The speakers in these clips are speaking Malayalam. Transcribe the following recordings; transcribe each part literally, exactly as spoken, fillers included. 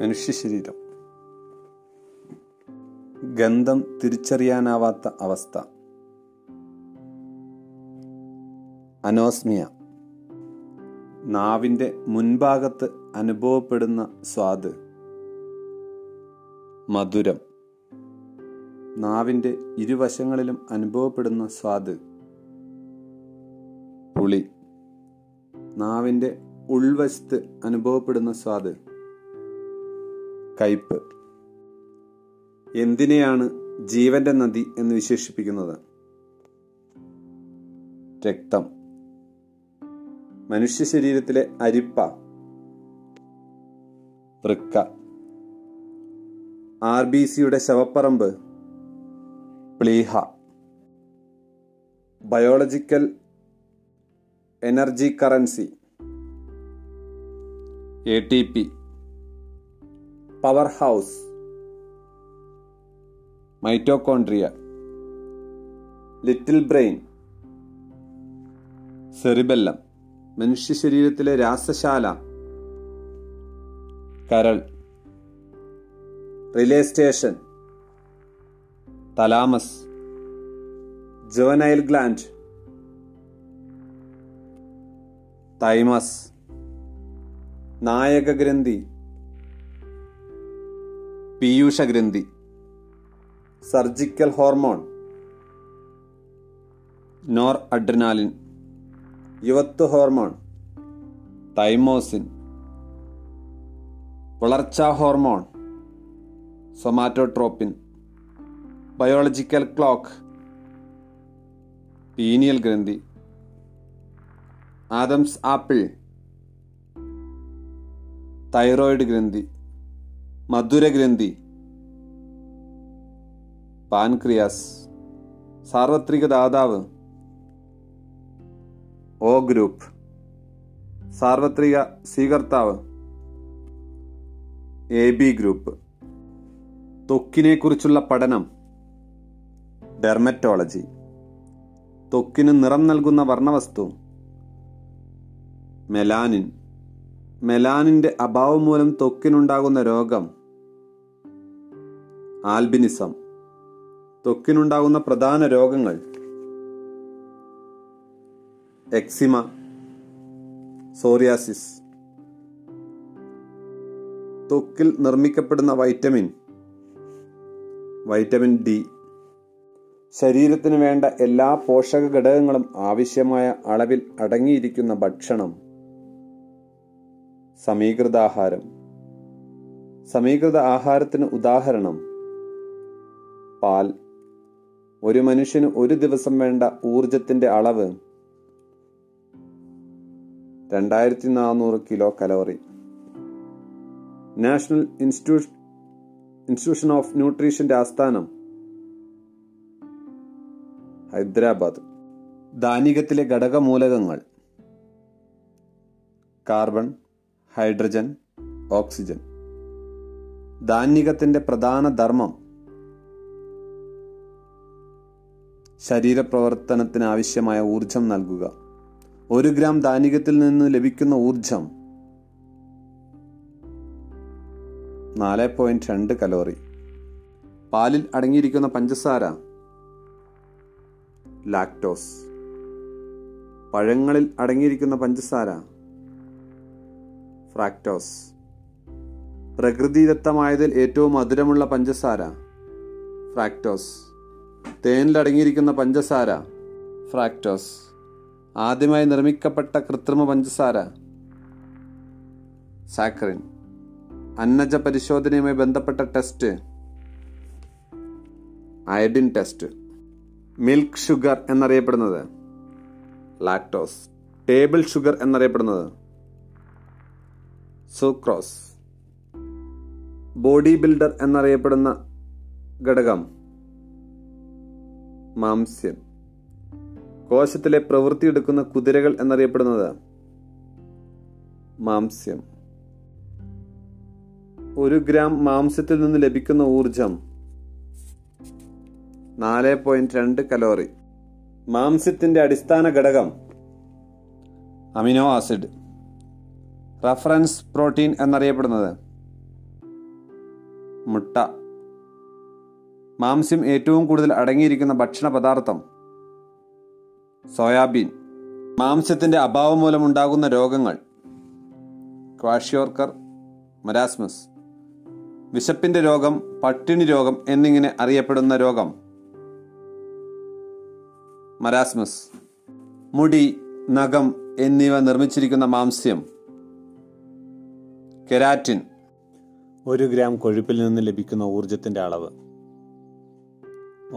മനുഷ്യ ശരീരം ഗന്ധം തിരിച്ചറിയാനാവാത്ത അവസ്ഥ, അനോസ്മിയ, നാവിൻ്റെ മുൻഭാഗത്ത് അനുഭവപ്പെടുന്ന സ്വാദ്, മധുരം, നാവിൻ്റെ ഇരുവശങ്ങളിലും അനുഭവപ്പെടുന്ന സ്വാദ്, പുളി, നാവിൻ്റെ ഉൾവശത്ത് അനുഭവപ്പെടുന്ന സ്വാദ്, കയ്പ്പ്. എന്തിനെയാണ് ജീവന്റെ നദി എന്ന് വിശേഷിപ്പിക്കുന്നത്? രക്തം. മനുഷ്യ ശരീരത്തിലെ അരിപ്പ, വൃക്ക, ആർ ബി സിയുടെ ശവപ്പറമ്പ്, പ്ലീഹ. Biological energy currency, A T P, power house, mitochondria, little brain, cerebellum, മനുഷ്യ ശരീരത്തിലെ രാസശാല, കരൾ, relay station, thalamus, juvenile gland, thymus, നായകഗ്രന്ഥി, പീയൂഷഗ്രന്ഥി, സർജിക്കൽ ഹോർമോൺ, നോർ അഡ്രിനാലിൻ, യുവത്വ ഹോർമോൺ, തൈമോസിൻ, വളർച്ചാ hormone, somatotropin, biological clock, pineal ഗ്രന്ഥി, ആദംസ് ആപ്പിൾ, തൈറോയിഡ് ഗ്രന്ഥി, മധുരഗ്രന്ഥി, പാൻക്രിയാസ്, സാർവത്രിക ദാതാവ്, ഓ ഗ്രൂപ്പ്, സാർവത്രിക സ്വീകർത്താവ്, എ ബി ഗ്രൂപ്പ്. ത്വക്കിനെ കുറിച്ചുള്ള പഠനം ഡെർമറ്റോളജി. ത്വക്കിന് നിറം നൽകുന്ന വർണ്ണവസ്തു മെലാനിൻ. മെലാനിൻ്റെ അഭാവം മൂലം ത്വക്കിനുണ്ടാകുന്ന രോഗം ആൽബിനിസം. ത്വക്കിനുണ്ടാകുന്ന പ്രധാന രോഗങ്ങൾ എക്സിമ, സോറിയാസിസ്. ത്വക്കിൽ നിർമ്മിക്കപ്പെടുന്ന വൈറ്റമിൻ വൈറ്റമിൻ ഡി. ശരീരത്തിന് വേണ്ട എല്ലാ പോഷക ഘടകങ്ങളും ആവശ്യമായ അളവിൽ അടങ്ങിയിരിക്കുന്ന ഭക്ഷണം സമീകൃതാഹാരം. സമീകൃത ആഹാരത്തിന് ഉദാഹരണം പാൽ. ഒരു മനുഷ്യന് ഒരു ദിവസം വേണ്ട ഊർജത്തിന്റെ അളവ് രണ്ടായിരത്തി നാനൂറ് kilo calorie. National institute institution of ന്യൂട്രീഷന്റെ ആസ്ഥാനം ഹൈദരാബാദ്. ധാന്യത്തിലെ ഘടകമൂലകങ്ങൾ കാർബൺ, ഹൈഡ്രജൻ, ഓക്സിജൻ. ധാന്യത്തിന്റെ പ്രധാന ധർമ്മം ശരീരപ്രവർത്തനത്തിനാവശ്യമായ ഊർജം നൽകുക. ഒരു ഗ്രാം ധാന്യത്തിൽ നിന്ന് ലഭിക്കുന്ന ഊർജം നാല് പോയിന്റ് രണ്ട് കലോറി. പാലിൽ അടങ്ങിയിരിക്കുന്ന പഞ്ചസാര ലാക്ടോസ്. പഴങ്ങളിൽ അടങ്ങിയിരിക്കുന്ന പഞ്ചസാര ഫ്രാക്ടോസ്. പ്രകൃതിദത്തമായതിൽ ഏറ്റവും മധുരമുള്ള പഞ്ചസാര ഫ്രാക്ടോസ്. തേനിലടങ്ങിയിരിക്കുന്ന പഞ്ചസാര ഫ്രാക്ടോസ്. ആദ്യമായി നിർമ്മിക്കപ്പെട്ട കൃത്രിമ പഞ്ചസാര സാക്കറിൻ. അന്നജ പരിശോധനയുമായി ബന്ധപ്പെട്ട test iodine test. Milk sugar എന്നറിയപ്പെടുന്നത് ലാക്ടോസ്. ടേബിൾ ഷുഗർ എന്നറിയപ്പെടുന്നത് സൂക്രോസ്. ബോഡി ബിൽഡർ എന്നറിയപ്പെടുന്ന ഘടകം മാംസ്യം. കോശത്തിലെ പ്രവൃത്തിയെടുക്കുന്ന കുതിരകൾ എന്നറിയപ്പെടുന്നത് മാംസ്യം. ഒരു ഗ്രാം മാംസ്യത്തിൽ നിന്ന് ലഭിക്കുന്ന ഊർജം നാല് പോയിന്റ് രണ്ട് കലോറി. മാംസ്യത്തിന്റെ അടിസ്ഥാന ഘടകം അമിനോ ആസിഡ്. റഫറൻസ് പ്രോട്ടീൻ എന്നറിയപ്പെടുന്നത് മുട്ട. മാംസ്യം ഏറ്റവും കൂടുതൽ അടങ്ങിയിരിക്കുന്ന ഭക്ഷണ പദാർത്ഥം സോയാബീൻ. മാംസ്യത്തിൻ്റെ അഭാവം മൂലമുണ്ടാകുന്ന രോഗങ്ങൾ ക്വാഷിയോർക്കർ, മരാസ്മസ്. വിശപ്പിൻ്റെ രോഗം, പട്ടിണി രോഗം എന്നിങ്ങനെ അറിയപ്പെടുന്ന രോഗം മരാസ്മസ്. മുടി, നഖം എന്നിവ നിർമ്മിച്ചിരിക്കുന്ന മാംസ്യം കെരാറ്റിൻ. ഒരു ഗ്രാം കൊഴുപ്പിൽ നിന്ന് ലഭിക്കുന്ന ഊർജത്തിൻ്റെ അളവ്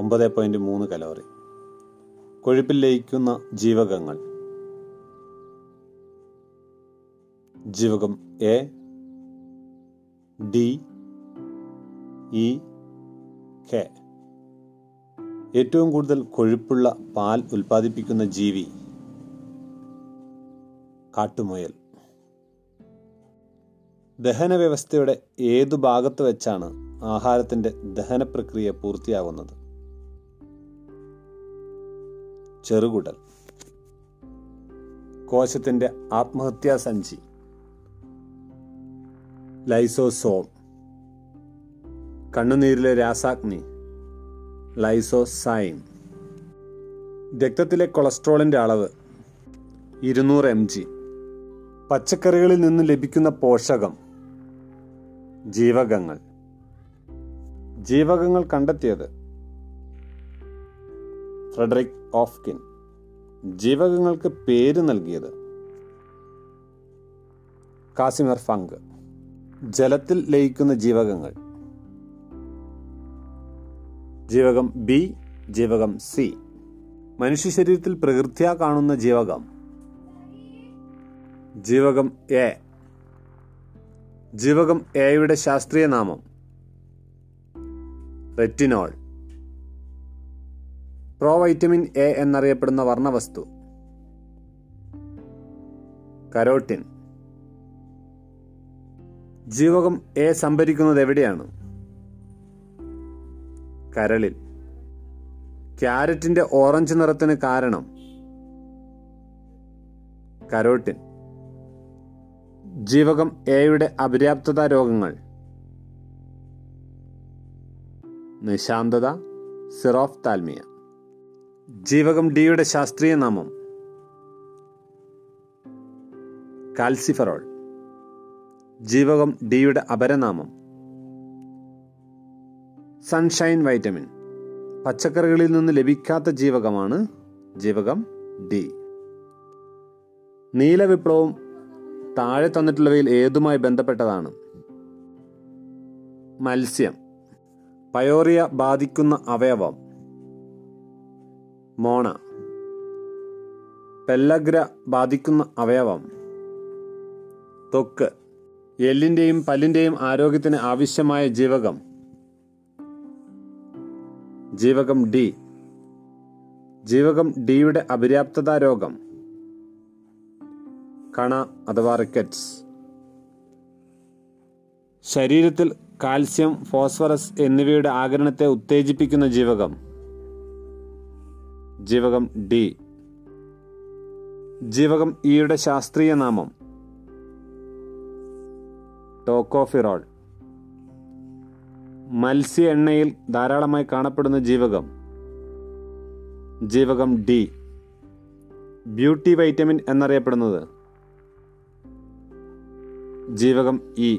ഒമ്പത് പോയിൻറ്റ് മൂന്ന് കലോറി. കൊഴുപ്പിൽ ലയിക്കുന്ന ജീവകങ്ങൾ ജീവകം എ, ഡി, ഇ, കെ. ഏറ്റവും കൂടുതൽ കൊഴുപ്പുള്ള പാൽ ഉൽപ്പാദിപ്പിക്കുന്ന ജീവി കാട്ടുമുയൽ. ദഹന വ്യവസ്ഥയുടെ ഏതു ഭാഗത്ത് വെച്ചാണ് ആഹാരത്തിൻ്റെ ദഹന പ്രക്രിയ പൂർത്തിയാകുന്നത്? ചെറുകുടൽ. കോശത്തിൻ്റെ ആത്മഹത്യാ സഞ്ചി ലൈസോസോം. കണ്ണുനീരിലെ രാസാഗ്നി ലൈസോസൈൻ. രക്തത്തിലെ കൊളസ്ട്രോളിൻ്റെ അളവ് ഇരുന്നൂറ് എം ജി. പച്ചക്കറികളിൽ നിന്ന് ലഭിക്കുന്ന പോഷകം ജീവകങ്ങൾ. ജീവകങ്ങൾ കണ്ടെത്തിയത് ഫ്രെഡറിക് ഓഫ്കിൻ. ജീവകങ്ങൾക്ക് പേര് നൽകിയത് കാസിമർ ഫങ്ക്. ജലത്തിൽ ലയിക്കുന്ന ജീവകങ്ങൾ ജീവകം ബി, ജീവകം സി. മനുഷ്യ ശരീരത്തിൽ പ്രകൃത്യാ കാണുന്ന ജീവകം ജീവകം എ. ജീവകം എയുടെ ശാസ്ത്രീയ നാമം റെറ്റിനോൾ. പ്രോ വൈറ്റമിൻ എ എന്നറിയപ്പെടുന്ന വർണ്ണവസ്തു കരോട്ടിൻ. ജീവകം എ സംഭരിക്കുന്നത് എവിടെയാണ്? കരളിൽ. ക്യാരറ്റിന്റെ ഓറഞ്ച് നിറത്തിന് കാരണം കരോട്ടിൻ. ജീവകം എയുടെ അപര്യാപ്തത രോഗങ്ങൾ നിശാന്തത, സിറോഫ്താൽമിയ. ജീവകം ഡിയുടെ ശാസ്ത്രീയ നാമം കാൽസിഫറോൾ. ജീവകം ഡിയുടെ അപരനാമം സൺഷൈൻ വൈറ്റമിൻ. പച്ചക്കറികളിൽ നിന്ന് ലഭിക്കാത്ത ജീവകമാണ് ജീവകം ഡി. നീല വിപ്ലവം താഴെ തന്നിട്ടുള്ളവയിൽ ഏതുമായി ബന്ധപ്പെട്ടതാണ്? മത്സ്യം. പയോറിയ ബാധിക്കുന്ന അവയവം മോണ. പെല്ലഗ്ര ബാധിക്കുന്ന അവയവം ത്വക്ക്. എല്ലിൻ്റെയും പല്ലിൻ്റെയും ആരോഗ്യത്തിന് ആവശ്യമായ ജീവകം ജീവകം ഡി. ജീവകം ഡിയുടെ അപര്യാപ്തത രോഗം കണ അഥവാ റിക്കറ്റ്സ്. ശരീരത്തിൽ കാൽസ്യം, ഫോസ്ഫറസ് എന്നിവയുടെ ആഗിരണത്തെ ഉത്തേജിപ്പിക്കുന്ന ജീവകം ജീവകം ഡി. ജീവകം ഇയുടെ ശാസ്ത്രീയ നാമം ടോക്കോഫിറോൾ. മത്സ്യ എണ്ണയിൽ ധാരാളമായി കാണപ്പെടുന്ന ജീവകം ജീവകം ഡി. ബ്യൂട്ടി വൈറ്റമിൻ എന്നറിയപ്പെടുന്നത് ജീവകം ഇ.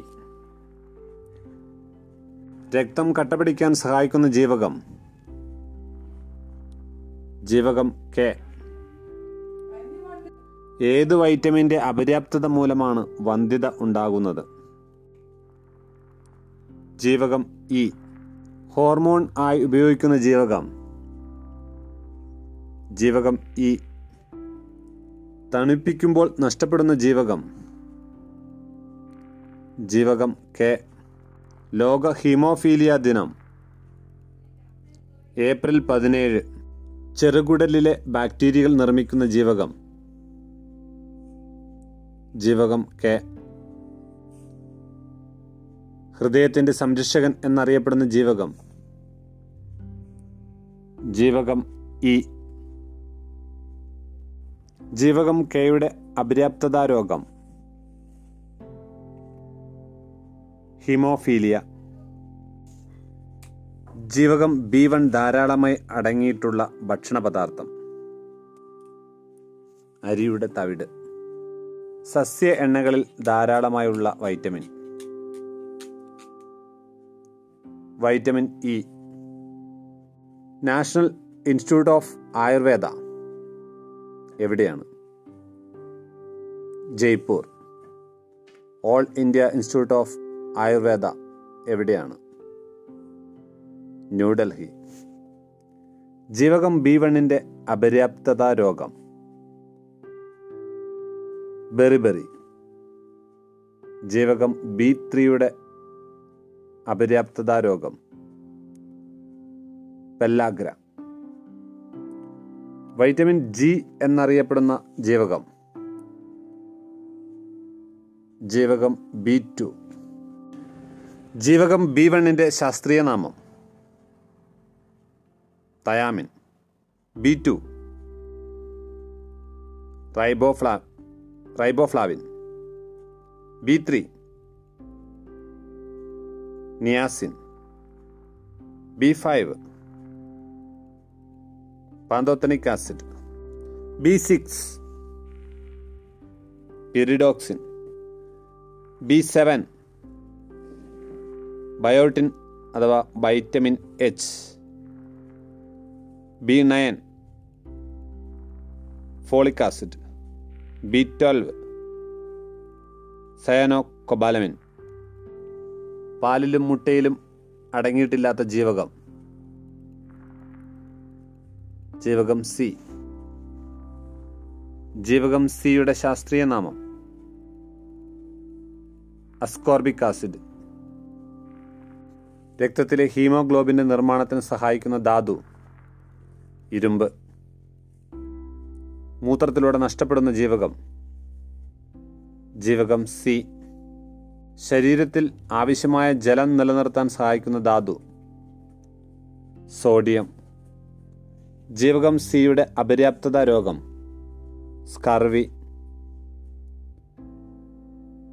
രക്തം കട്ടപിടിക്കാൻ സഹായിക്കുന്ന ജീവകം ജീവകം കെ. ഏത് വൈറ്റമിൻ്റെ അപര്യാപ്തത മൂലമാണ് വന്ധ്യത ഉണ്ടാകുന്നത്? ജീവകം ഇ. ഹോർമോൺ ആയി ഉപയോഗിക്കുന്ന ജീവകം ജീവകം ഇ. തണുപ്പിക്കുമ്പോൾ നഷ്ടപ്പെടുന്ന ജീവകം ജീവകം കെ. ലോക ഹീമോഫീലിയ ദിനം ഏപ്രിൽ പതിനേഴ്. ചെറുകുടലിലെ ബാക്ടീരിയകൾ നിർമ്മിക്കുന്ന ജീവകം ജീവകം കെ. ഹൃദയത്തിൻ്റെ സംരക്ഷകൻ എന്നറിയപ്പെടുന്ന ജീവകം ജീവകം ഇ. ജീവകം കെയുടെ അപര്യാപ്തത രോഗം ഹീമോഫീലിയ. ജീവകം ബി വൺ ധാരാളമായി അടങ്ങിയിട്ടുള്ള ഭക്ഷണ പദാർത്ഥം. അരിയുടെ തവിട്. സസ്യ എണ്ണകളിൽ ധാരാളമായുള്ള vitamin. Vitamin E. National institute of Ayurveda എവിടെയാണ്? Jaipur. All India institute of Ayurveda എവിടെയാണ്? ന്യൂഡൽഹി. ജീവകം ബി വണ്ണിൻ്റെ അപര്യാപ്തതാ രോഗം. ബെറിബെറി. ജീവകം ബി ത്രീയുടെ അപര്യാപ്തതാ രോഗം. പെല്ലാഗ്ര. വൈറ്റമിൻ ജി എന്നറിയപ്പെടുന്ന ജീവകം. ജീവകം ബി ടു. ജീവകം ബി വണ്ണിൻ്റെ ശാസ്ത്രീയ നാമം തയാമിൻ. ബി ടു റൈബോഫ്ലാ riboflavin. B three niacin. B five pantothenic acid. B six pyridoxine. B seven biotin അഥവാ vitamin H. B nine folic acid. B twelve cyanocobalamin. പാലിലും മുട്ടയിലും അടങ്ങിയിട്ടില്ലാത്ത ജീവകം. ജീവകം സി. ജീവകം സിയുടെ ശാസ്ത്രീയ നാമം അസ്കോർബിക് ആസിഡ്. രക്തത്തിലെ ഹീമോഗ്ലോബിൻ്റെ നിർമ്മാണത്തിന് സഹായിക്കുന്ന ധാതു ഇരുമ്പ്. മൂത്രത്തിലൂടെ നഷ്ടപ്പെടുന്ന ജീവകം ജീവകം സി. ശരീരത്തിൽ ആവശ്യമായ ജലം നിലനിർത്താൻ സഹായിക്കുന്ന ധാതു സോഡിയം. ജീവകം സിയുടെ അപര്യാപ്തത രോഗം സ്കർവി.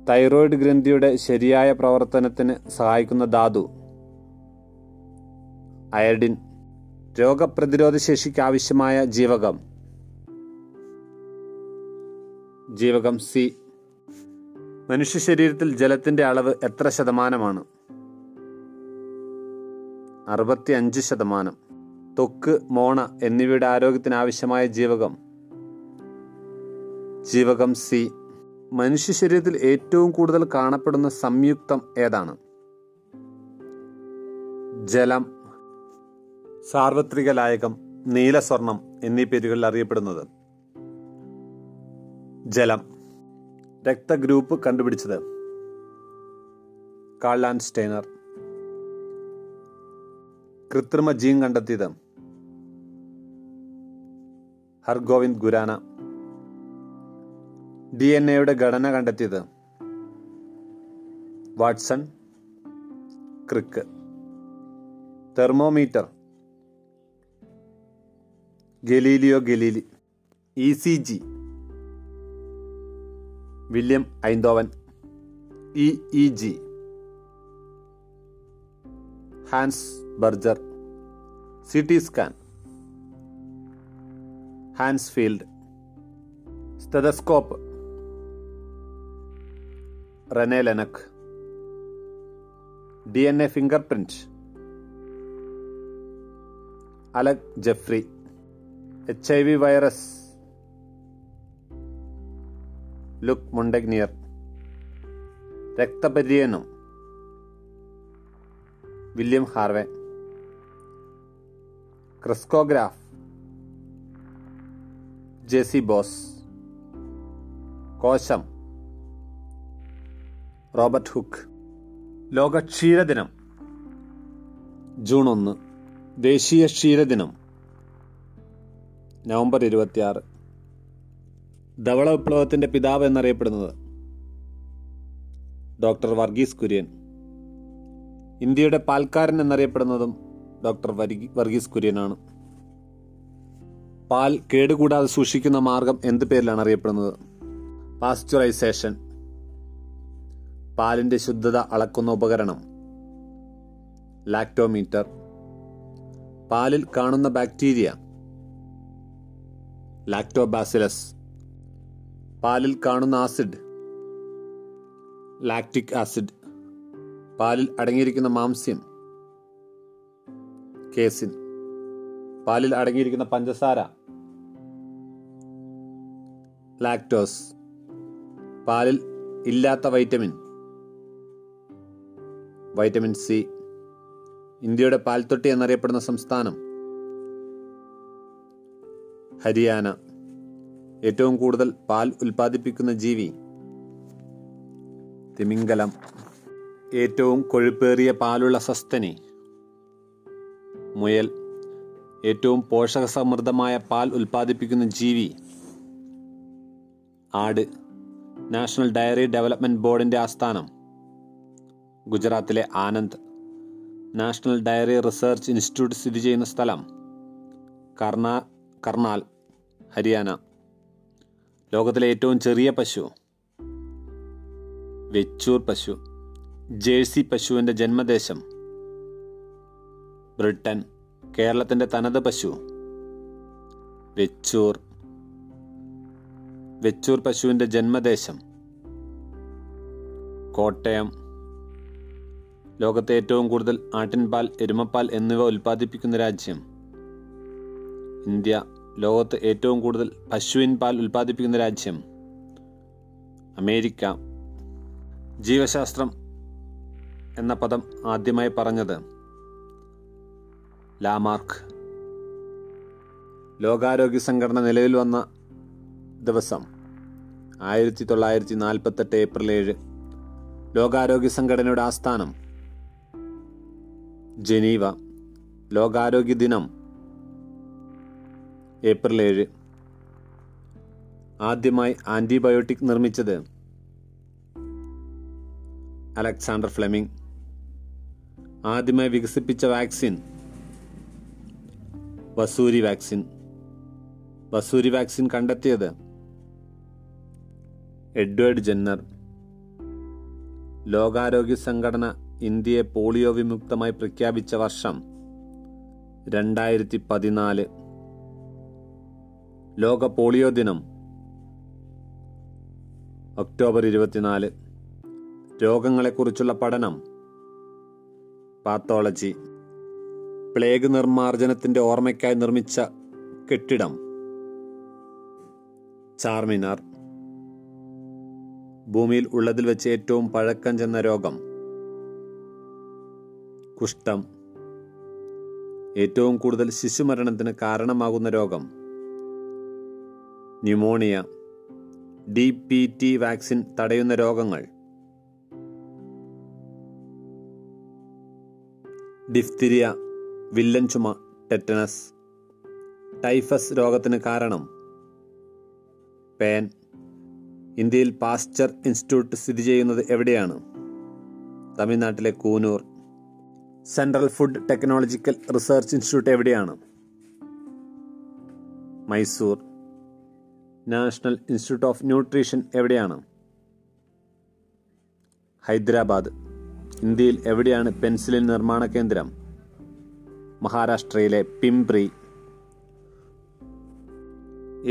തൈറോയിഡ് ഗ്രന്ഥിയുടെ ശരിയായ പ്രവർത്തനത്തിന് സഹായിക്കുന്ന ധാതു അയഡിൻ. രോഗപ്രതിരോധ ശേഷിക്ക് ആവശ്യമായ ജീവകം ജീവകം സി. മനുഷ്യ ശരീരത്തിൽ ജലത്തിൻ്റെ അളവ് എത്ര ശതമാനമാണ്? അറുപത്തിയഞ്ച് ശതമാനം. ത്വക്ക്, മോണ എന്നിവയുടെ ആരോഗ്യത്തിനാവശ്യമായ ജീവകം ജീവകം സി. മനുഷ്യ ശരീരത്തിൽ ഏറ്റവും കൂടുതൽ കാണപ്പെടുന്ന സംയുക്തം ഏതാണ്? ജലം, സാർവത്രിക ലായകം, നീലസ്വർണം എന്നീ പേരുകളിൽ അറിയപ്പെടുന്നത് ജലം. രക്തഗ്രൂപ്പ് കണ്ടുപിടിച്ചത് കാൾ ആൻഡ് സ്റ്റെയ്നർ. കൃത്രിമ ജീൻ കണ്ടെത്തിയത് ഹർഗോവിന്ദ് ഖുരാന. ഡി എൻ എയുടെ ഘടന കണ്ടെത്തിയത് Watson, Crick. Thermometer Galileo Galilei. E C G William Einthoven. E E G Hans Berger. C T scan Hounsfield. Stethoscope Rene Laennec. D N A finger print Alec Jeffrey. H I V virus Luc Montagnier. രക്തപര്യനം William Harvey. Crescograph J C Bose. കോശം റോബർട്ട് ഹുക്ക്. ലോക ക്ഷീരദിനം ജൂൺ ഒന്ന്. ദേശീയ ക്ഷീരദിനം നവംബർ ഇരുപത്തിയാറ്. ധവള വിപ്ലവത്തിൻ്റെ പിതാവ് എന്നറിയപ്പെടുന്നത് ഡോക്ടർ വർഗീസ് കുര്യൻ. ഇന്ത്യയുടെ പാൽക്കാരൻ എന്നറിയപ്പെടുന്നതും ഡോക്ടർ വർഗീസ് കുര്യനാണ്. പാൽ കേടുകൂടാതെ സൂക്ഷിക്കുന്ന മാർഗം എന്ത് പേരിലാണ് അറിയപ്പെടുന്നത്? പാസ്റ്റുറൈസേഷൻ. പാലിൻ്റെ ശുദ്ധത അളക്കുന്ന ഉപകരണം ലാക്ടോമീറ്റർ. പാലിൽ കാണുന്ന ബാക്ടീരിയ ലാക്ടോബാസിലസ്, പാലിൽ കാണുന്ന ആസിഡ് ലാക്റ്റിക് ആസിഡ്, പാലിൽ അടങ്ങിയിരിക്കുന്ന മാംസ്യം കേസിൻ, പാലിൽ അടങ്ങിയിരിക്കുന്ന പഞ്ചസാര ലാക്ടോസ്, പാലിൽ ഇല്ലാത്ത വൈറ്റമിൻ വൈറ്റമിൻ സി. ഇന്ത്യയുടെ പാൽത്തൊട്ടി എന്നറിയപ്പെടുന്ന സംസ്ഥാനം ഹരിയാന. ഏറ്റവും കൂടുതൽ പാൽ ഉൽപ്പാദിപ്പിക്കുന്ന ജീവി തിമിംഗലം. ഏറ്റവും കൊഴുപ്പേറിയ പാലുള്ള സസ്തനി മുയൽ. ഏറ്റവും പോഷകസമൃദ്ധമായ പാൽ ഉൽപ്പാദിപ്പിക്കുന്ന ജീവി ആട്. നാഷണൽ ഡയറി ഡെവലപ്മെന്റ് ബോർഡിന്റെ ആസ്ഥാനം ഗുജറാത്തിലെ Anand. National dairy research institute സ്ഥിതി ചെയ്യുന്ന സ്ഥലം കർണാ കർണാൽ ഹരിയാന. ലോകത്തിലെ ഏറ്റവും ചെറിയ പശു വെച്ചൂർ പശു. ജേഴ്സി പശുവിൻ്റെ ജന്മദേശം ബ്രിട്ടൻ. കേരളത്തിൻ്റെ തനത് പശു വെച്ചൂർ. വെച്ചൂർ പശുവിൻ്റെ ജന്മദേശം കോട്ടയം. ലോകത്തെ ഏറ്റവും കൂടുതൽ ആട്ടിൻപാൽ, എരുമപ്പാൽ എന്നിവ ഉൽപ്പാദിപ്പിക്കുന്ന രാജ്യം ഇന്ത്യ. ലോകത്ത് ഏറ്റവും കൂടുതൽ പശുവിൻ പാൽ ഉൽപ്പാദിപ്പിക്കുന്ന രാജ്യം അമേരിക്ക. ജീവശാസ്ത്രം എന്ന പദം ആദ്യമായി പറഞ്ഞത് ലാമാർക്ക്. ലോകാരോഗ്യ സംഘടന നിലവിൽ വന്ന ദിവസം ആയിരത്തി തൊള്ളായിരത്തി നാൽപ്പത്തെട്ട് ഏപ്രിൽ ഏഴ്. ലോകാരോഗ്യ സംഘടനയുടെ ആസ്ഥാനം ജനീവ. ലോകാരോഗ്യ ദിനം ഏപ്രിൽ ഏഴ്. ആദ്യമായി ആൻറ്റിബയോട്ടിക് നിർമ്മിച്ചത് അലക്സാണ്ടർ ഫ്ലെമിംഗ്. ആദ്യമായി വികസിപ്പിച്ച വാക്സിൻ വസൂരി വാക്സിൻ. വസൂരി വാക്സിൻ കണ്ടെത്തിയത് എഡ്വേർഡ് ജെന്നർ. ലോകാരോഗ്യ സംഘടന ഇന്ത്യയെ പോളിയോ വിമുക്തമായി പ്രഖ്യാപിച്ച വർഷം രണ്ടായിരത്തി പതിനാല്. ലോക പോളിയോ ദിനം ഒക്ടോബർ ഇരുപത്തിനാല്. രോഗങ്ങളെക്കുറിച്ചുള്ള പഠനം പാത്തോളജി. പ്ലേഗ് നിർമ്മാർജ്ജനത്തിൻ്റെ ഓർമ്മയ്ക്കായി നിർമ്മിച്ച കെട്ടിടം ചാർമിനാർ. ഭൂമിയിൽ ഉള്ളതിൽ വെച്ച് ഏറ്റവും പഴക്കം ചെന്ന രോഗം കുഷ്ഠം. ഏറ്റവും കൂടുതൽ ശിശുമരണത്തിന് കാരണമാകുന്ന രോഗം pneumonia. D P T vaccine തടയുന്ന രോഗങ്ങൾ ഡിഫ്തിരിയ, വില്ലൻ ചുമ, ടെറ്റനസ്. ടൈഫസ് രോഗത്തിന് കാരണം പേൻ. ഇന്ത്യയിൽ പാസ്ചർ ഇൻസ്റ്റിറ്റ്യൂട്ട് സ്ഥിതി ചെയ്യുന്നത് എവിടെയാണ്? തമിഴ്നാട്ടിലെ Coonoor. Central food technological research institute എവിടെയാണ്? Mysore. National institute of nutrition എവിടെയാണ്? ഹൈദരാബാദ്. ഇന്ത്യയിൽ എവിടെയാണ് പെൻസിലിൻ നിർമ്മാണ കേന്ദ്രം? മഹാരാഷ്ട്രയിലെ പിംപ്രി.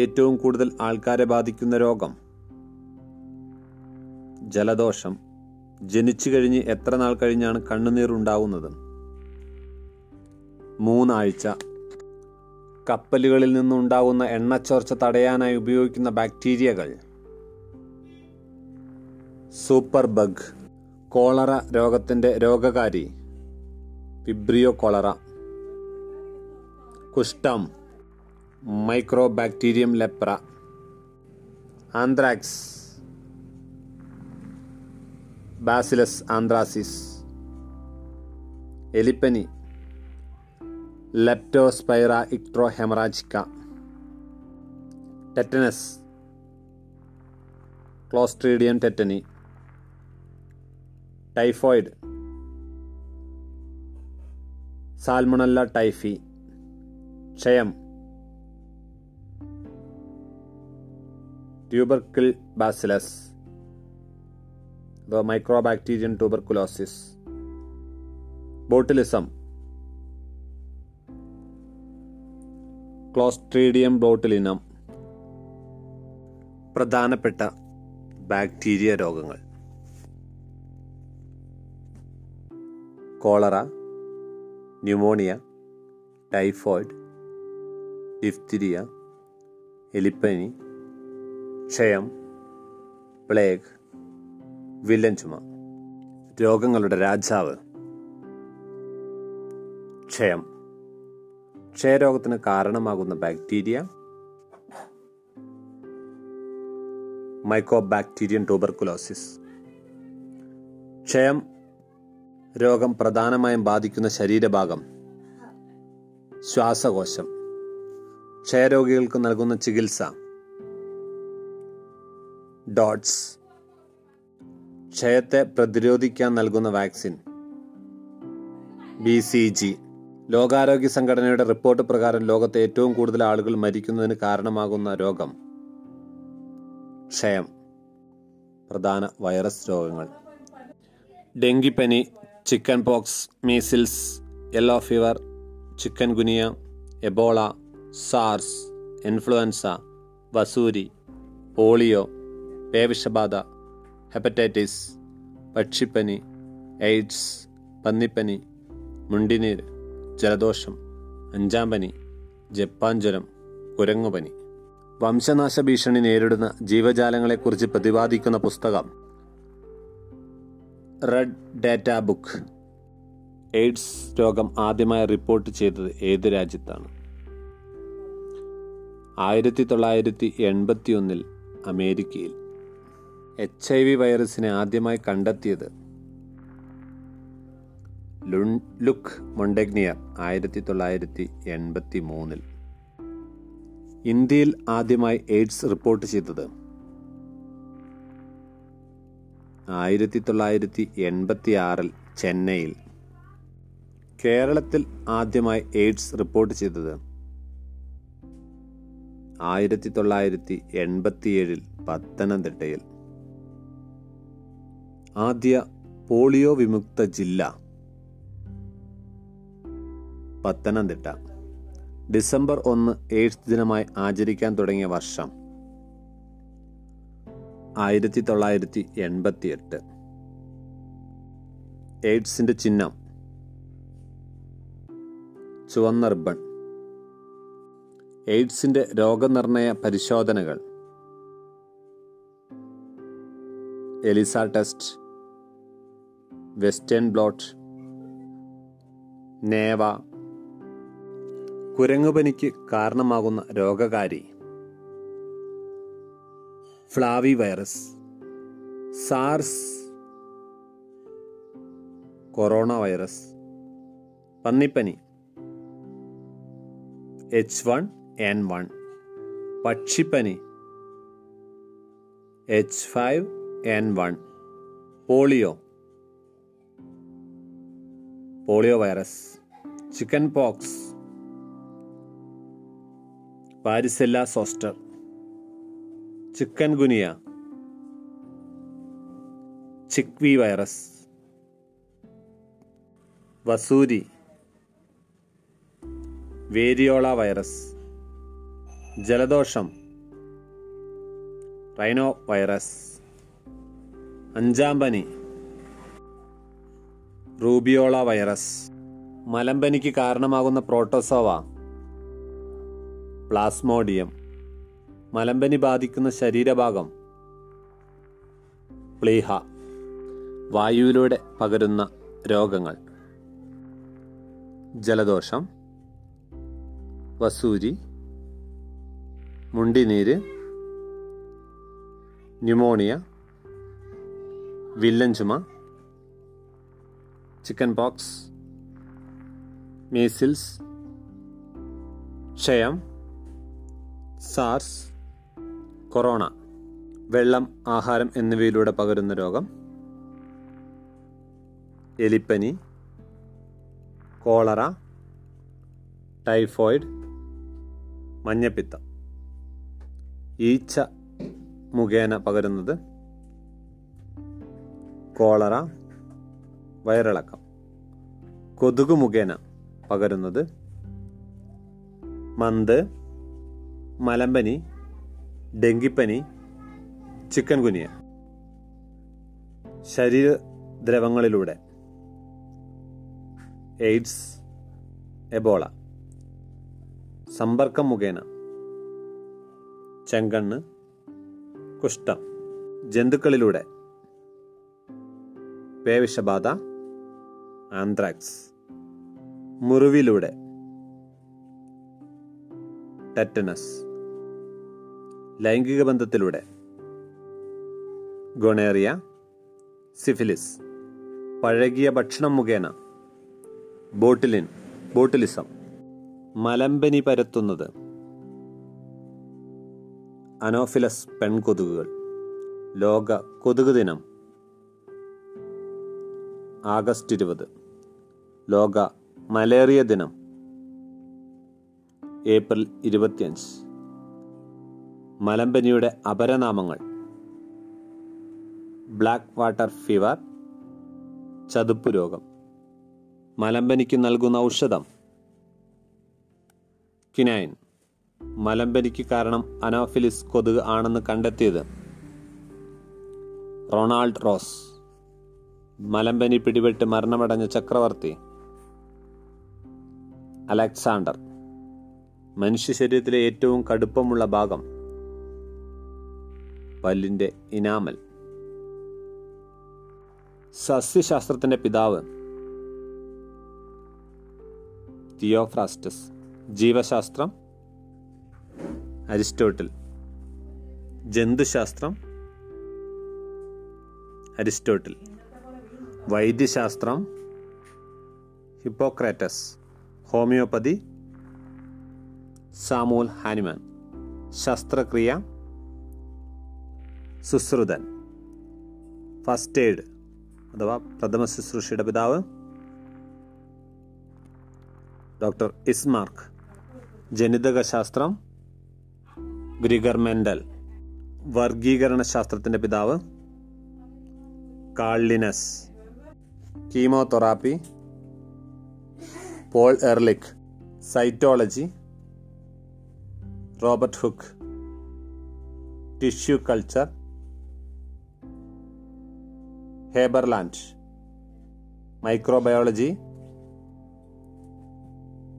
ഏറ്റവും കൂടുതൽ ആൾക്കാരെ ബാധിക്കുന്ന രോഗം ജലദോഷം. ജനിച്ചു കഴിഞ്ഞ് എത്ര നാൾ കഴിഞ്ഞാണ് കണ്ണുനീർ ഉണ്ടാവുന്നത്? മൂന്നാഴ്ച. കപ്പലുകളിൽ നിന്നുണ്ടാവുന്ന എണ്ണച്ചോർച്ച തടയാനായി ഉപയോഗിക്കുന്ന ബാക്ടീരിയകൾ സൂപ്പർ ബഗ്. കോളറ രോഗത്തിൻ്റെ രോഗകാരി ഫിബ്രിയോ കോളറ. കുഷ്ഠം mycobacterium lepra. Anthrax bacillus anthracis. എലിപ്പനി Leptospira icterohaemorrhagiae. Tetanus Clostridium tetani. Typhoid സാൽമണല്ല typhi. ക്ഷയം ട്യൂബർക്കിൾ ബാസിലസ് അഥവാ mycobacterium tuberculosis. Botulism Clostridium botulinum. പ്രധാനപ്പെട്ട ബാക്ടീരിയ രോഗങ്ങൾ: കോളറ, ന്യൂമോണിയ, ടൈഫോയിഡ്, ഡിഫ്തിരിയ, എലിപ്പനി, ക്ഷയം, പ്ലേഗ്, വില്ലൻ ചുമ. രോഗങ്ങളുടെ രാജാവ് ക്ഷയം. ക്ഷയരോഗത്തിന് കാരണമാകുന്ന ബാക്ടീരിയ മൈക്കോബാക്ടീരിയൻ ട്യൂബർകുലോസിസ്. ക്ഷയം രോഗം പ്രധാനമായും ബാധിക്കുന്ന ശരീരഭാഗം ശ്വാസകോശം. ക്ഷയരോഗികൾക്ക് നൽകുന്ന ചികിത്സ ഡോട്ട്സ്. ക്ഷയത്തെ പ്രതിരോധിക്കാൻ നൽകുന്ന വാക്സിൻ ബി സി ജി. ലോകാരോഗ്യ സംഘടനയുടെ റിപ്പോർട്ട് പ്രകാരം ലോകത്തെ ഏറ്റവും കൂടുതൽ ആളുകൾ മരിക്കുന്നതിന് കാരണമാകുന്ന രോഗം ക്ഷയം. പ്രധാന വൈറസ് രോഗങ്ങൾ: ഡെങ്കിപ്പനി, chicken pox, measles, yellow fever, chikungunya, Ebola, SARS, influenza, വസൂരി, പോളിയോ, പേവിഷബാധ, ഹെപ്പറ്റൈറ്റിസ്, പക്ഷിപ്പനി, എയ്ഡ്സ്, പന്നിപ്പനി, മുണ്ടിനീര്, ജലദോഷം, അഞ്ചാം പനി, ജപ്പാൻ ജ്വരം, കുരങ്ങുപനി. വംശനാശ ഭീഷണി നേരിടുന്ന ജീവജാലങ്ങളെക്കുറിച്ച് പ്രതിപാദിക്കുന്ന പുസ്തകം റെഡ് ഡാറ്റ ബുക്ക്. എയ്ഡ്സ് രോഗം ആദ്യമായി റിപ്പോർട്ട് ചെയ്തത് ഏത് രാജ്യത്താണ്? ആയിരത്തി തൊള്ളായിരത്തി എൺപത്തി ഒന്നിൽ അമേരിക്കയിൽ. എച്ച് ഐ വി വൈറസിനെ ആദ്യമായി കണ്ടെത്തിയത് ലുക്ക് മൊണ്ടെഗ്നിയർ ആയിരത്തി തൊള്ളായിരത്തി എൺപത്തി മൂന്നിൽ. ഇന്ത്യയിൽ ആദ്യമായി എയ്ഡ്സ് റിപ്പോർട്ട് ചെയ്തത് ആയിരത്തി തൊള്ളായിരത്തി എൺപത്തി ആറിൽ ചെന്നൈയിൽ. കേരളത്തിൽ ആദ്യമായി എയ്ഡ്സ് റിപ്പോർട്ട് ചെയ്തത് ആയിരത്തി തൊള്ളായിരത്തി എൺപത്തിയേഴിൽ പത്തനംതിട്ടയിൽ. ആദ്യ പോളിയോ വിമുക്ത ജില്ല പത്തനംതിട്ട. ഡിസംബർ ഒന്ന് എയ്ഡ്സ് ദിനമായി ആചരിക്കാൻ തുടങ്ങിയ വർഷം ആയിരത്തി തൊള്ളായിരത്തി എൺപത്തിയെട്ട്. എയ്ഡ്സിന്റെ ചിഹ്നം ചുവന്ന റിബൺ. എയ്ഡ്സിന്റെ രോഗനിർണയ പരിശോധനകൾ എലിസ ടെസ്റ്റ്, വെസ്റ്റേൺ ബ്ലോട്ട്, നേവ. കുരങ്ങുപനിക്ക് കാരണമാകുന്ന രോഗകാരി flavi virus. SARS, corona virus, പന്നിപ്പനി എച്ച് വൺ എൻ വൺ, പക്ഷിപ്പനി H five N one, polio polio virus, chicken pox, varicella zoster, chikungunya, ചിക്വി വൈറസ്, വസൂരി, വേരിയോള വൈറസ്, ജലദോഷം റൈനോ വൈറസ്, അഞ്ചാം പനി റൂബിയോള വൈറസ്. മലമ്പനിക്ക് കാരണമാകുന്ന പ്രോട്ടോസോവ പ്ലാസ്മോഡിയം. മലമ്പനി ബാധിക്കുന്ന ശരീരഭാഗം പ്ലീഹ. വായുവിലൂടെ പകരുന്ന രോഗങ്ങൾ ജലദോഷം, വസൂരി, മുണ്ടിനീര്, ന്യൂമോണിയ, വില്ലൻ ചുമ, ചിക്കൻ പോക്സ്, മീസിൽസ്, ക്ഷയം, സാർസ്, കൊറോണ. വെള്ളം, ആഹാരം എന്നിവയിലൂടെ പകരുന്ന രോഗം എലിപ്പനി, കോളറ, ടൈഫോയിഡ്, മഞ്ഞപ്പിത്തം. ഈച്ച മുഖേന പകരുന്നത് കോളറ, വയറിളക്കം. കൊതുക് മുഖേന പകരുന്നത് മന്ത്, മലമ്പനി, ഡെങ്കിപ്പനി, ചിക്കൻ ഗുനിയ. ശരീരദ്രവങ്ങളിലൂടെ എയ്ഡ്സ്, എബോള, സമ്പർക്കം മുഖേന, ചെങ്കണ്ണ്, കുഷ്ഠം. ജന്തുക്കളിലൂടെ പേവിഷബാധ, ആന്ത്രാക്സ്. മുറിവിലൂടെ ടെറ്റനസ്. ലൈംഗിക ബന്ധത്തിലൂടെ ഗൊണേറിയ, സിഫിലിസ്. പഴകിയ ഭക്ഷണം മുഖേന ബോട്ടിലിൻ, ബോട്ടിലിസം. മലമ്പനി പരത്തുന്നത് അനോഫിലസ് പെൺകൊതുകുകൾ. ലോക കൊതുക് ദിനം ആഗസ്റ്റ് ഇരുപത്. ലോക മലേറിയ ദിനം ഏപ്രിൽ ഇരുപത്തിയഞ്ച്. മലമ്പനിയുടെ അപരനാമങ്ങൾ: ബ്ലാക്ക് വാട്ടർ ഫീവർ, ചതുപ്പ് രോഗം. മലമ്പനിക്ക് നൽകുന്ന ഔഷധം ക്വിനൈൻ. മലമ്പനിക്ക് കാരണം അനോഫിലിസ് കൊതുക് ആണെന്ന് കണ്ടെത്തിയത് റൊണാൾഡ് റോസ്. മലമ്പനി പിടിപെട്ട് മരണമടഞ്ഞ ചക്രവർത്തി അലക്സാണ്ടർ. മനുഷ്യ ശരീരത്തിലെ ഏറ്റവും കടുപ്പമുള്ള ഭാഗം പല്ലിൻ്റെ ഇനാമൽ. സസ്യശാസ്ത്രത്തിൻ്റെ പിതാവ് തിയോഫ്രാസ്റ്റസ്. ജീവശാസ്ത്രം അരിസ്റ്റോട്ടിൽ. ജന്തുശാസ്ത്രം അരിസ്റ്റോട്ടിൽ. വൈദ്യശാസ്ത്രം ഹിപ്പോക്രാറ്റസ്. Homeopathy Samuel Hahnemann. ശസ്ത്രക്രിയ സുശ്രുതൻ. ഫസ്റ്റ് എയ്ഡ് അഥവാ പ്രഥമ ശുശ്രൂഷയുടെ പിതാവ് ഡോക്ടർ ഇസ്മാർക്ക്. ജനിതകശാസ്ത്രം ഗ്രിഗർ മെൻഡൽ. വർഗീകരണ ശാസ്ത്രത്തിൻ്റെ പിതാവ് Carl Linnaeus. Chemotherapy Paul Ehrlich. Cytology Robert Hooke. Tissue culture Haberlandt. Microbiology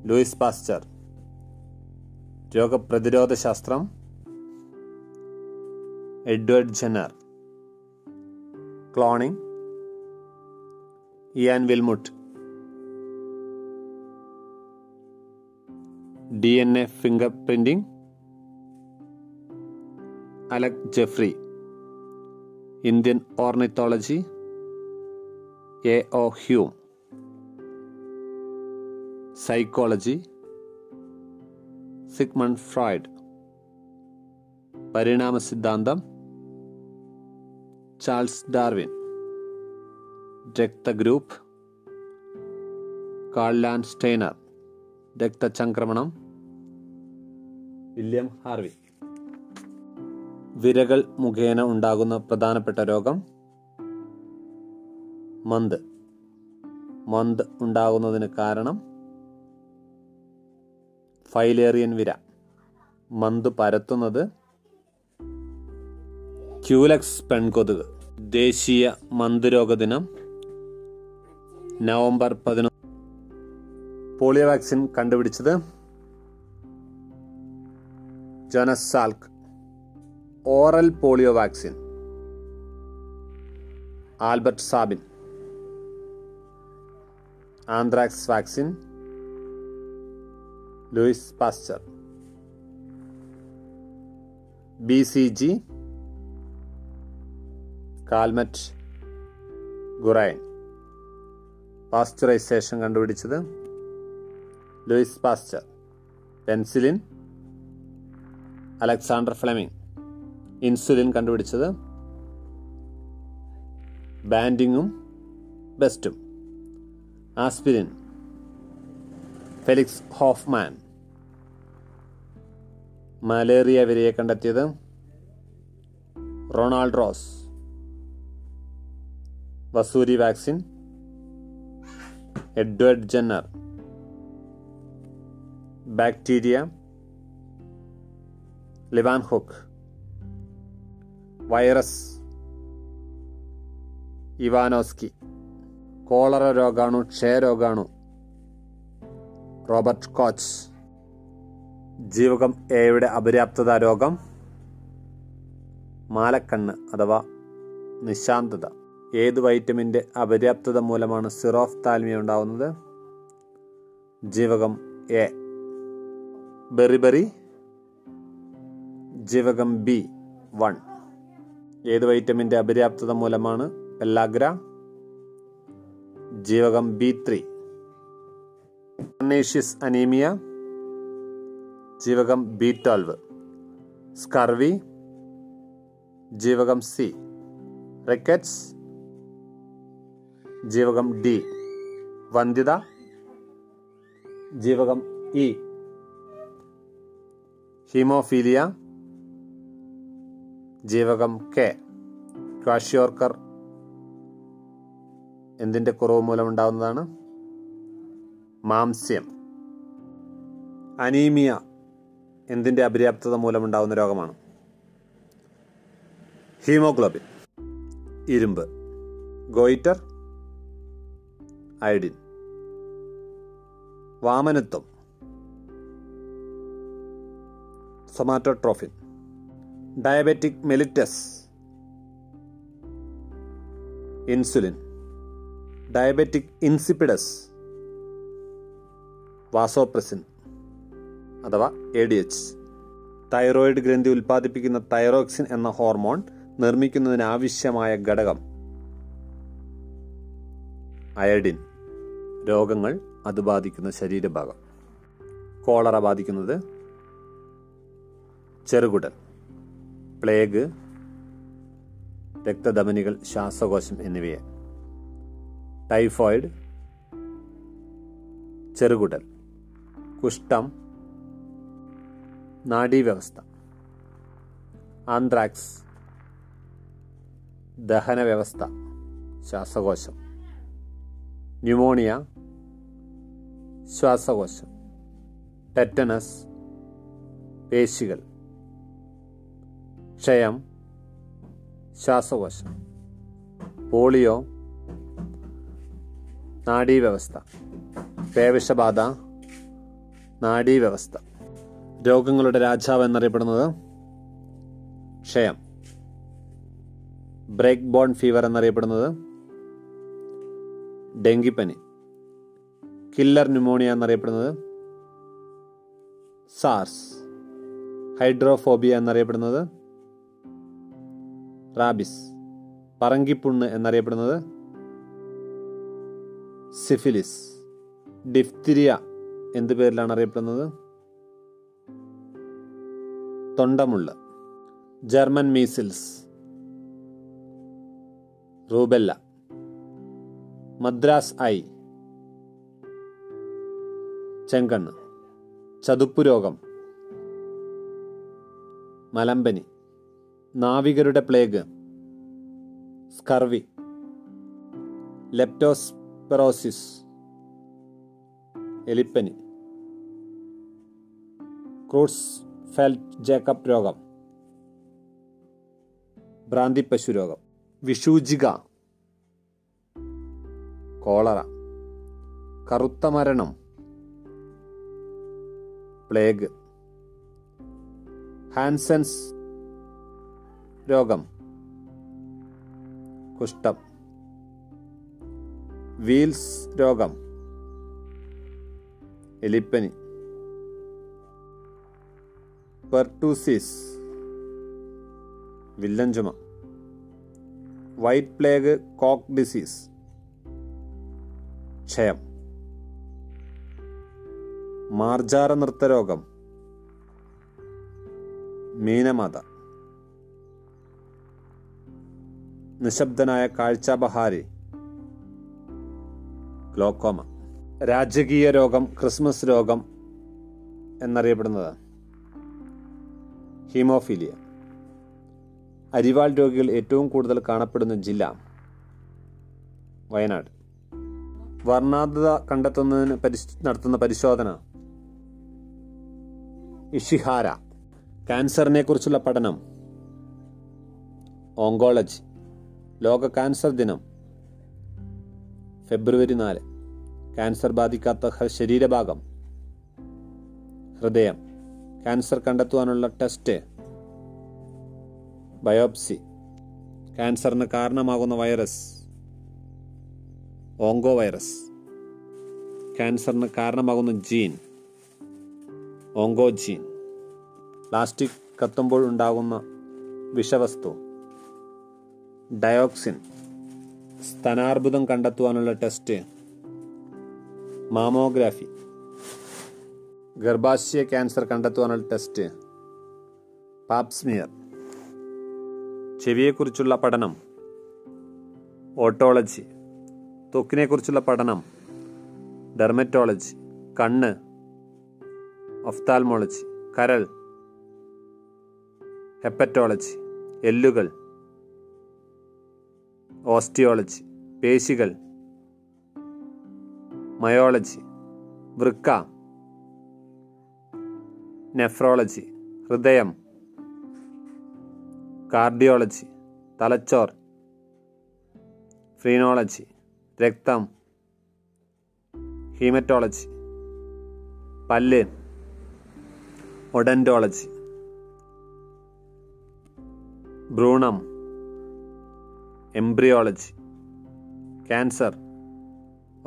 Louis Pasteur. രോഗപ്രതിരോധ ശാസ്ത്രം Edward Jenner. Cloning Ian Wilmut. D N A finger printing Alec Jeffrey. Indian ornithology A O Hume. Psychology Sigmund Freud. പരിണാമ സിദ്ധാന്തം ചാൾസ് ഡാർവിൻ. രക്തഗ്രൂപ്പ് കാൾ ലാൻഡ്സ്റ്റൈനർ. രക്തചംക്രമണം വില്യം ഹാർവി. വിരകൾ മുഖേന ഉണ്ടാകുന്ന പ്രധാനപ്പെട്ട രോഗം മന്ത്. മന്ത് ഉണ്ടാകുന്നതിന് കാരണം ഫൈലേറിയൻ വിര. മന്ത് പരത്തുന്നത് ക്യൂലക്സ് പെൺകൊതുക്. ദേശീയ മന്ത് രോഗദിനം നവംബർ പതിനൊന്ന്. പോളിയോ വാക്സിൻ കണ്ടുപിടിച്ചത് Jonas Salk. Oral polio vaccine Albert Sabin. Anthrax vaccine Louis Pasteur. B C G Calmette Guerin. Pasteurisation കണ്ടുപിടിച്ചത് Louis Pasteur. Penicillin Alexander Fleming. Insulin കണ്ടുപിടിച്ചത് ബാൻഡിങ്ങും ബെസ്റ്റും. Aspirin Felix Hoffmann. മലേറിയ വിരയെ കണ്ടെത്തിയത് റൊണാൾഡ് റോസ്. വസൂരി vaccine Edward Jenner. Bacteria Leeuwenhoek, virus Ivanovsky, cholera രോഗാണു, ക്ഷയരോഗാണു റോബർട്ട് കോച്ച്, ജീവകം എയുടെ അപര്യാപ്തത രോഗം, മാലക്കണ്ണ് അഥവാ നിശാന്തത. ഏത് വൈറ്റമിൻ്റെ അപര്യാപ്തത മൂലമാണ് സിറോഫ്താൽമിയ ഉണ്ടാവുന്നത്? ജീവകം എ. ബെറിബെറി ജീവകം ബി വൺ. ഏത് വൈറ്റമിൻ്റെ അപര്യാപ്തത മൂലമാണ് പെല്ലാഗ്ര? ജീവകം ബി ത്രീ. പർണേഷ്യസ് അനീമിയ ജീവകം ബി ട്വൽവ്. സ്കർവി ജീവകം സി. റിക്കറ്റ്സ് ജീവകം ഡി. വന്ധ്യത ജീവകം ഇ. ഹീമോഫീലിയ ജീവകം കെ. ക്വാഷിയോർക്കർ എന്തിൻ്റെ കുറവ് മൂലമുണ്ടാവുന്നതാണ്? മാംസ്യം. അനീമിയ എന്തിൻ്റെ അപര്യാപ്തത മൂലമുണ്ടാവുന്ന രോഗമാണ്? ഹീമോഗ്ലോബിൻ. ഇരുമ്പ്. Goitre, iodine. വാമനത്വം somatotrophin. Diabetic mellitus insulin. Diabetic insipidus vasopressin അഥവാ എ ഡി എച്ച്. തൈറോയിഡ് ഗ്രന്ഥി ഉൽപ്പാദിപ്പിക്കുന്ന തൈറോക്സിൻ എന്ന ഹോർമോൺ നിർമ്മിക്കുന്നതിനാവശ്യമായ ഘടകം അയഡിൻ. രോഗങ്ങൾ അത് ബാധിക്കുന്ന ശരീരഭാഗം. കോളറ ബാധിക്കുന്നത് ചെറുകുടൽ, പ്ലേഗ്, രക്തധമനികൾ, ശ്വാസകോശം എന്നിവയെ. ടൈഫോയിഡ് ചെറുകുടൽ, കുഷ്ഠം, നാഡീവ്യവസ്ഥ. ആന്ത്രാക്സ് ദഹനവ്യവസ്ഥ, ശ്വാസകോശം. ന്യൂമോണിയ ശ്വാസകോശം. ടെറ്റനസ് പേശികൾ. ക്ഷയം ശ്വാസകോശം. പോളിയോ നാഡീവ്യവസ്ഥ. പേവിഷബാധ നാഡീവ്യവസ്ഥ. രോഗങ്ങളുടെ രാജാവ് എന്നറിയപ്പെടുന്നത് ക്ഷയം. ബ്രേക്ക് ബോൺ ഫീവർ എന്നറിയപ്പെടുന്നത് ഡെങ്കിപ്പനി. കില്ലർ ന്യൂമോണിയ എന്നറിയപ്പെടുന്നത് സാർസ്. ഹൈഡ്രോഫോബിയ എന്നറിയപ്പെടുന്നത് റാബിസ്. പറങ്കിപ്പുണ്ണ് എന്നറിയപ്പെടുന്നത് സിഫിലിസ്. ഡിഫ്തിരിയ എന്ത് പേരിലാണ് അറിയപ്പെടുന്നത്? തൊണ്ടമുള്ള. German measles, rubella. Madras eye ചെങ്കണ്ണ്. ചതുപ്പ് രോഗം, മലമ്പനി. നാവികരുടെ പ്ലേഗ്, സ്കർവി. ലെപ്റ്റോസ്പെറോസിസ് എലിപ്പനി. ക്രൂട്ട്സ്ഫെൽറ്റ് ജേക്കബ് രോഗം, ഭ്രാന്തിപ്പശു രോഗം. വിഷൂജിക കോളറ. കറുത്ത മരണം, പ്ലേഗ്. ഹാൻസൻസ് രോഗം, കുഷ്ഠം. വീൽസ് രോഗം, എലിപ്പനി. പെർട്ടൂസിസ് വില്ലൻ ചുമ. വൈറ്റ് പ്ലേഗ്, കോക്ക് ഡിസീസ്, ക്ഷയം. മാർജാര നൃത്തരോഗം, മീനമാത. നിശബ്ദനായ കാഴ്ചാപഹാരി, ഗ്ലോക്കോമ. രാജകീയ രോഗം, ക്രിസ്മസ് രോഗം എന്നറിയപ്പെടുന്നത് ഹീമോഫീലിയ. അരിവാൾ രോഗികൾ ഏറ്റവും കൂടുതൽ കാണപ്പെടുന്ന ജില്ല വയനാട്. വർണ്ണാന്ധത കണ്ടെത്തുന്നതിന് പരിശ് നടത്തുന്ന പരിശോധന ഇഷിഹാര. ക്യാൻസറിനെ കുറിച്ചുള്ള പഠനം, ഓങ്കോളജി. ലോക ക്യാൻസർ ദിനം ഫെബ്രുവരി നാല്. ക്യാൻസർ ബാധിക്കാത്ത ശരീരഭാഗം. ഹൃദയം. ക്യാൻസർ കണ്ടെത്തുവാനുള്ള ടെസ്റ്റ് ബയോപ്സി. ക്യാൻസറിന് കാരണമാകുന്ന വൈറസ് ഓങ്കോ വൈറസ്. ക്യാൻസറിന് കാരണമാകുന്ന ജീൻ ഓങ്കോ ജീൻ. പ്ലാസ്റ്റിക് കത്തുമ്പോൾ ഉണ്ടാകുന്ന വിഷവസ്തു ഡയോക്സിൻ. സ്തനാർബുദം കണ്ടെത്തുവാനുള്ള ടെസ്റ്റ് മാമോഗ്രാഫി. ഗർഭാശയ ക്യാൻസർ കണ്ടെത്തുവാനുള്ള ടെസ്റ്റ് പാപ്സ്മിയർ. ചെവിയെക്കുറിച്ചുള്ള പഠനം ഓട്ടോളജി. ത്വക്കിനെക്കുറിച്ചുള്ള പഠനം ഡെർമറ്റോളജി. കണ്ണ് ഒഫ്താൽമോളജി. കരൾ ഹെപ്പറ്റോളജി. എല്ലുകൾ ഓസ്റ്റിയോളജി. പേശികൾ മയോളജി. വൃക്ക നെഫ്രോളജി. ഹൃദയം കാർഡിയോളജി. തലച്ചോർ ഫ്രീനോളജി. രക്തം ഹീമറ്റോളജി. പല്ല് ഒഡന്റോളജി. ഭ്രൂണം എംബ്രിയോളജി. Cancer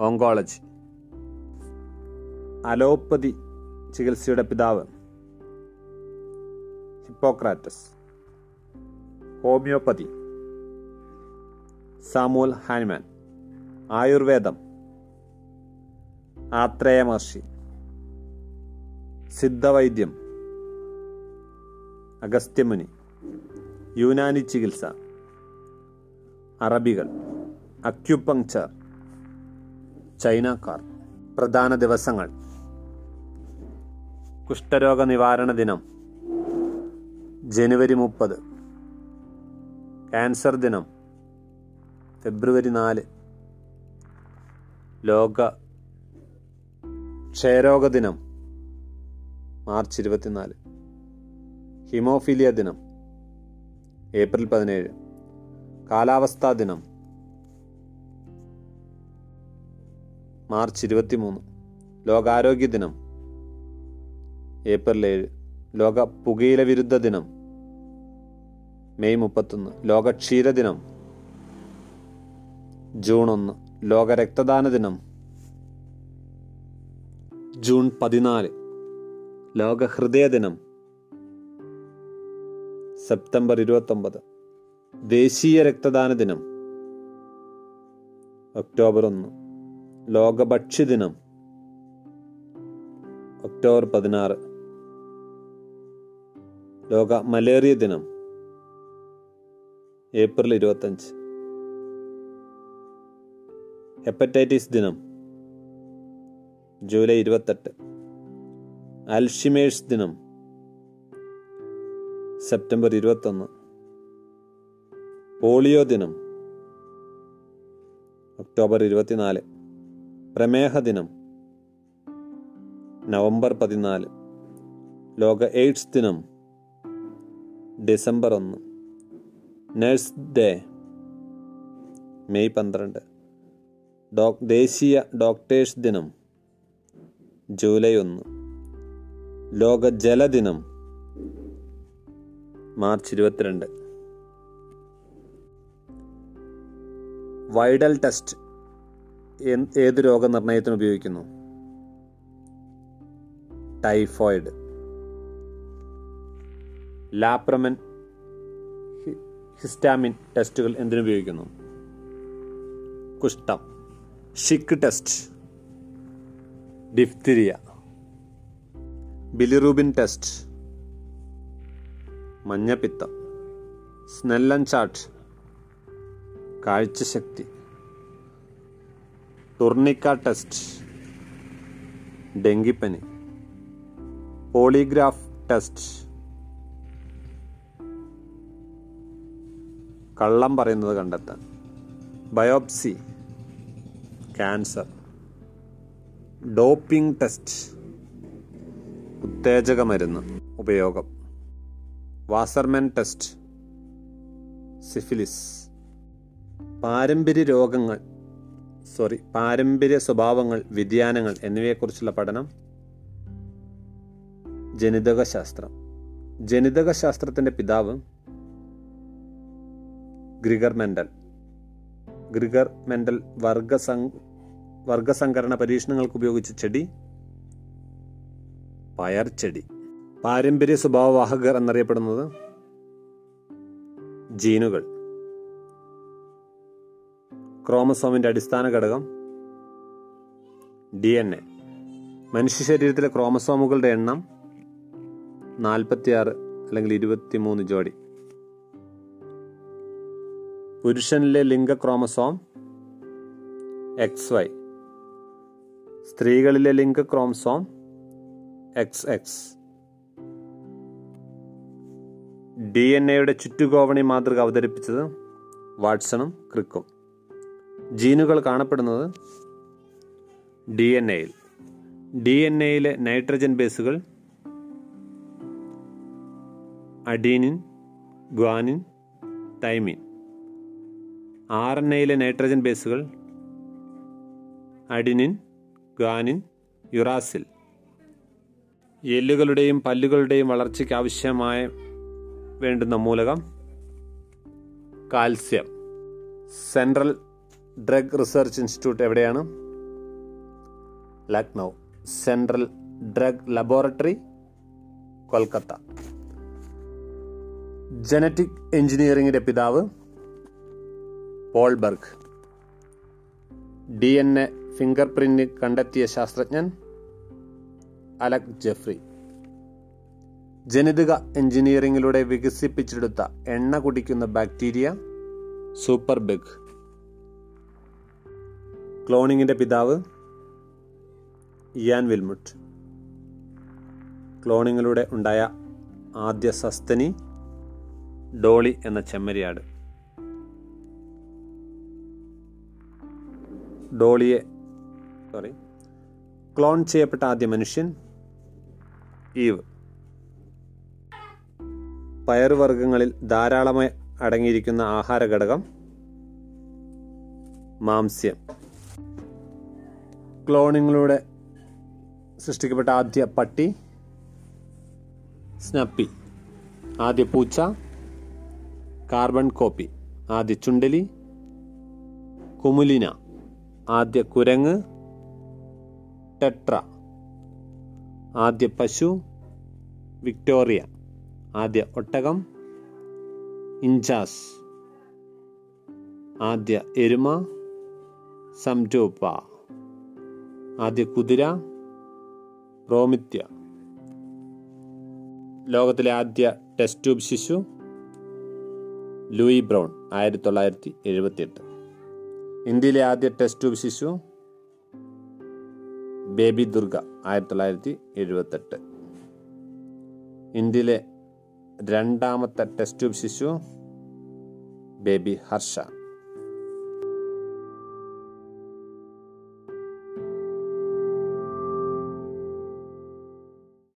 oncology. അലോപ്പതി ചികിത്സയുടെ പിതാവ് ഹിപ്പോക്രാറ്റസ്. Homeopathy Samuel Hahnemann. ആയുർവേദം ആത്രേയ മഹർഷി. സിദ്ധവൈദ്യം അഗസ്ത്യമുനി. യുനാനി ചികിത്സ അറബികൾ. അക്യുപങ്ചർ ചൈനക്കാർ. പ്രധാന ദിവസങ്ങൾ: കുഷ്ഠരോഗ നിവാരണ ദിനം ജനുവരി മുപ്പത്. ക്യാൻസർ ദിനം ഫെബ്രുവരി നാല്. ലോക ക്ഷയരോഗ ദിനം മാർച്ച് ഇരുപത്തിനാല്. ഹിമോഫീലിയ ദിനം ഏപ്രിൽ പതിനേഴ്. കാലാവസ്ഥാ ദിനം മാർച്ച് ഇരുപത്തിമൂന്ന്. ലോകാരോഗ്യ ദിനം ഏപ്രിൽ ഏഴ്. ലോക പുകയില വിരുദ്ധ ദിനം മെയ് മുപ്പത്തൊന്ന്. ലോക ക്ഷീര ദിനം ജൂൺ ഒന്ന്. ലോക രക്തദാന ദിനം ജൂൺ പതിനാല്. ലോക ഹൃദയ ദിനം സെപ്റ്റംബർ ഇരുപത്തൊമ്പത്. ദേശീയ രക്തദാന ദിനം ഒക്ടോബർ ഒന്ന്. ലോക ഭക്ഷ്യ ദിനം ഒക്ടോബർ പതിനാറ്. ലോക മലേറിയ ദിനം ഏപ്രിൽ ഇരുപത്തഞ്ച്. ഹെപ്പറ്റൈറ്റിസ് ദിനം ജൂലൈ ഇരുപത്തെട്ട്. അൽഷിമേഴ്സ് ദിനം സെപ്റ്റംബർ ഇരുപത്തൊന്ന്. പോളിയോ ദിനം ഒക്ടോബർ ഇരുപത്തിനാല്. പ്രമേഹ ദിനം നവംബർ പതിനാല്. ലോക എയ്ഡ്സ് ദിനം ഡിസംബർ ഒന്ന്. നഴ്സ് ഡേ മെയ് പന്ത്രണ്ട്. ദേശീയ ഡോക്ടേഴ്സ് ദിനം ജൂലൈ ഒന്ന്. ലോക ജലദിനം മാർച്ച് ഇരുപത്തിരണ്ട്. വൈഡൽ ടെസ്റ്റ് ഏത് രോഗനിർണയത്തിന് ഉപയോഗിക്കുന്നു? ടൈഫോയിഡ്. ലാപ്രമൻ ഹിസ്റ്റാമിൻ ടെസ്റ്റുകൾ എന്തിനുപയോഗിക്കുന്നു? കുഷ്ഠം. Schick test diphtheria. Bilirubin test മഞ്ഞപ്പിത്തം. സ്നെല്ലൻ ചാർട്ട് കാഴ്ചശക്തി. ടുർണിക്ക ടെസ്റ്റ് ഡെങ്കിപ്പനി. പോളിഗ്രാഫ് ടെസ്റ്റ് കള്ളം പറയുന്നത് കണ്ടെത്താൻ. Biopsy cancer. ഡോപ്പിംഗ് ടെസ്റ്റ് ഉത്തേജക മരുന്ന് ഉപയോഗം. Wassermann test, syphilis. പാരമ്പര്യ രോഗങ്ങൾ സോറി പാരമ്പര്യ സ്വഭാവങ്ങൾ, വ്യതിയാനങ്ങൾ എന്നിവയെക്കുറിച്ചുള്ള പഠനം ജനിതകശാസ്ത്രം. ജനിതകശാസ്ത്രത്തിൻ്റെ പിതാവ് ഗ്രിഗർ മെൻഡൽ. ഗ്രിഗർ മെൻഡൽ വർഗസംഘ വർഗസംഘരണ പരീക്ഷണങ്ങൾക്ക് ഉപയോഗിച്ച ചെടി പയർ ചെടി. പാരമ്പര്യ സ്വഭാവവാഹകർ എന്നറിയപ്പെടുന്നത് ജീനുകൾ. ക്രോമസോമിൻ്റെ അടിസ്ഥാന ഘടകം ഡി എൻ എ. മനുഷ്യ ശരീരത്തിലെ ക്രോമസോമുകളുടെ എണ്ണം നാൽപ്പത്തിയാറ് അല്ലെങ്കിൽ ഇരുപത്തിമൂന്ന് ജോഡി. പുരുഷനിലെ ലിംഗ ക്രോമസോം എക്സ് വൈ, സ്ത്രീകളിലെ ലിംഗ chromosome X X. D N എയുടെ ചുറ്റുഗോവണി മാതൃക അവതരിപ്പിച്ചത് വാട്സണും ക്രിക്കും. ജീനുകൾ കാണപ്പെടുന്നത് ഡി എൻ എയിൽ. ഡി എൻ എയിലെ നൈട്രജൻ ബേസുകൾ adenine, guanine, thymine. R N എയിലെ നൈട്രജൻ ബേസുകൾ അഡിനിൻ, ഗ്വാനിൻ, യുറാസിൽ. എല്ലുകളുടെയും പല്ലുകളുടെയും വളർച്ചയ്ക്ക് ആവശ്യമായ വേണ്ടുന്ന മൂലകം calcium. Central drug research institute എവിടെയാണ്? Lucknow. Central drug laboratory Kolkata. Genetic എഞ്ചിനീയറിംഗിന്റെ പിതാവ് Paul Berg. D N A finger print കണ്ടെത്തിയ ശാസ്ത്രജ്ഞൻ അലക് ജെഫ്രി. ജനിതക എഞ്ചിനീയറിംഗിലൂടെ വികസിപ്പിച്ചെടുത്ത എണ്ണ കുടിക്കുന്ന ബാക്ടീരിയ സൂപ്പർ ബെഗ്. ക്ലോണിങ്ങിന്റെ പിതാവ് ഇയാൻ വിൽമുട്ട്. ക്ലോണിങ്ങിലൂടെ ഉണ്ടായ ആദ്യ സസ്തനി ഡോളി എന്ന ചെമ്മരിയാട്. ഡോളിയെ സോറി ക്ലോൺ ചെയ്യപ്പെട്ട ആദ്യ മനുഷ്യൻ ഈവ്. പയറുവർഗ്ഗങ്ങളിൽ ധാരാളമായി അടങ്ങിയിരിക്കുന്ന ആഹാര ഘടകം മാംസ്യം. ക്ലോണിങ്ങിലൂടെ സൃഷ്ടിക്കപ്പെട്ട ആദ്യ പട്ടി സ്നപ്പി. ആദ്യ പൂച്ച കാർബൺ കോപ്പി. ആദ്യ ചുണ്ടലി കുമുലിന. ആദ്യ കുരങ്ങ് ടെട്ര. ആദ്യ പശു വിക്ടോറിയ. ആദ്യ ഒട്ടകം ഇഞ്ചാസ്. ആദ്യ എരുമ സംജോപ്പ. ആദ്യ കുതിര പ്രോമിത്യ. ലോകത്തിലെ ആദ്യ ടെസ്റ്റ് ട്യൂബ് ശിശു ലൂയി ബ്രൗൺ ആയിരത്തി തൊള്ളായിരത്തി എഴുപത്തി എട്ട്. ഇന്ത്യയിലെ ആദ്യ ടെസ്റ്റ് ട്യൂബ് ശിശു ബേബി ദുർഗ ആയിരത്തി തൊള്ളായിരത്തി എഴുപത്തെട്ട്. ഇന്ത്യയിലെ രണ്ടാമത്തെ ടെസ്റ്റ് ട്യൂബ് ശിശു ബേബി ഹർഷ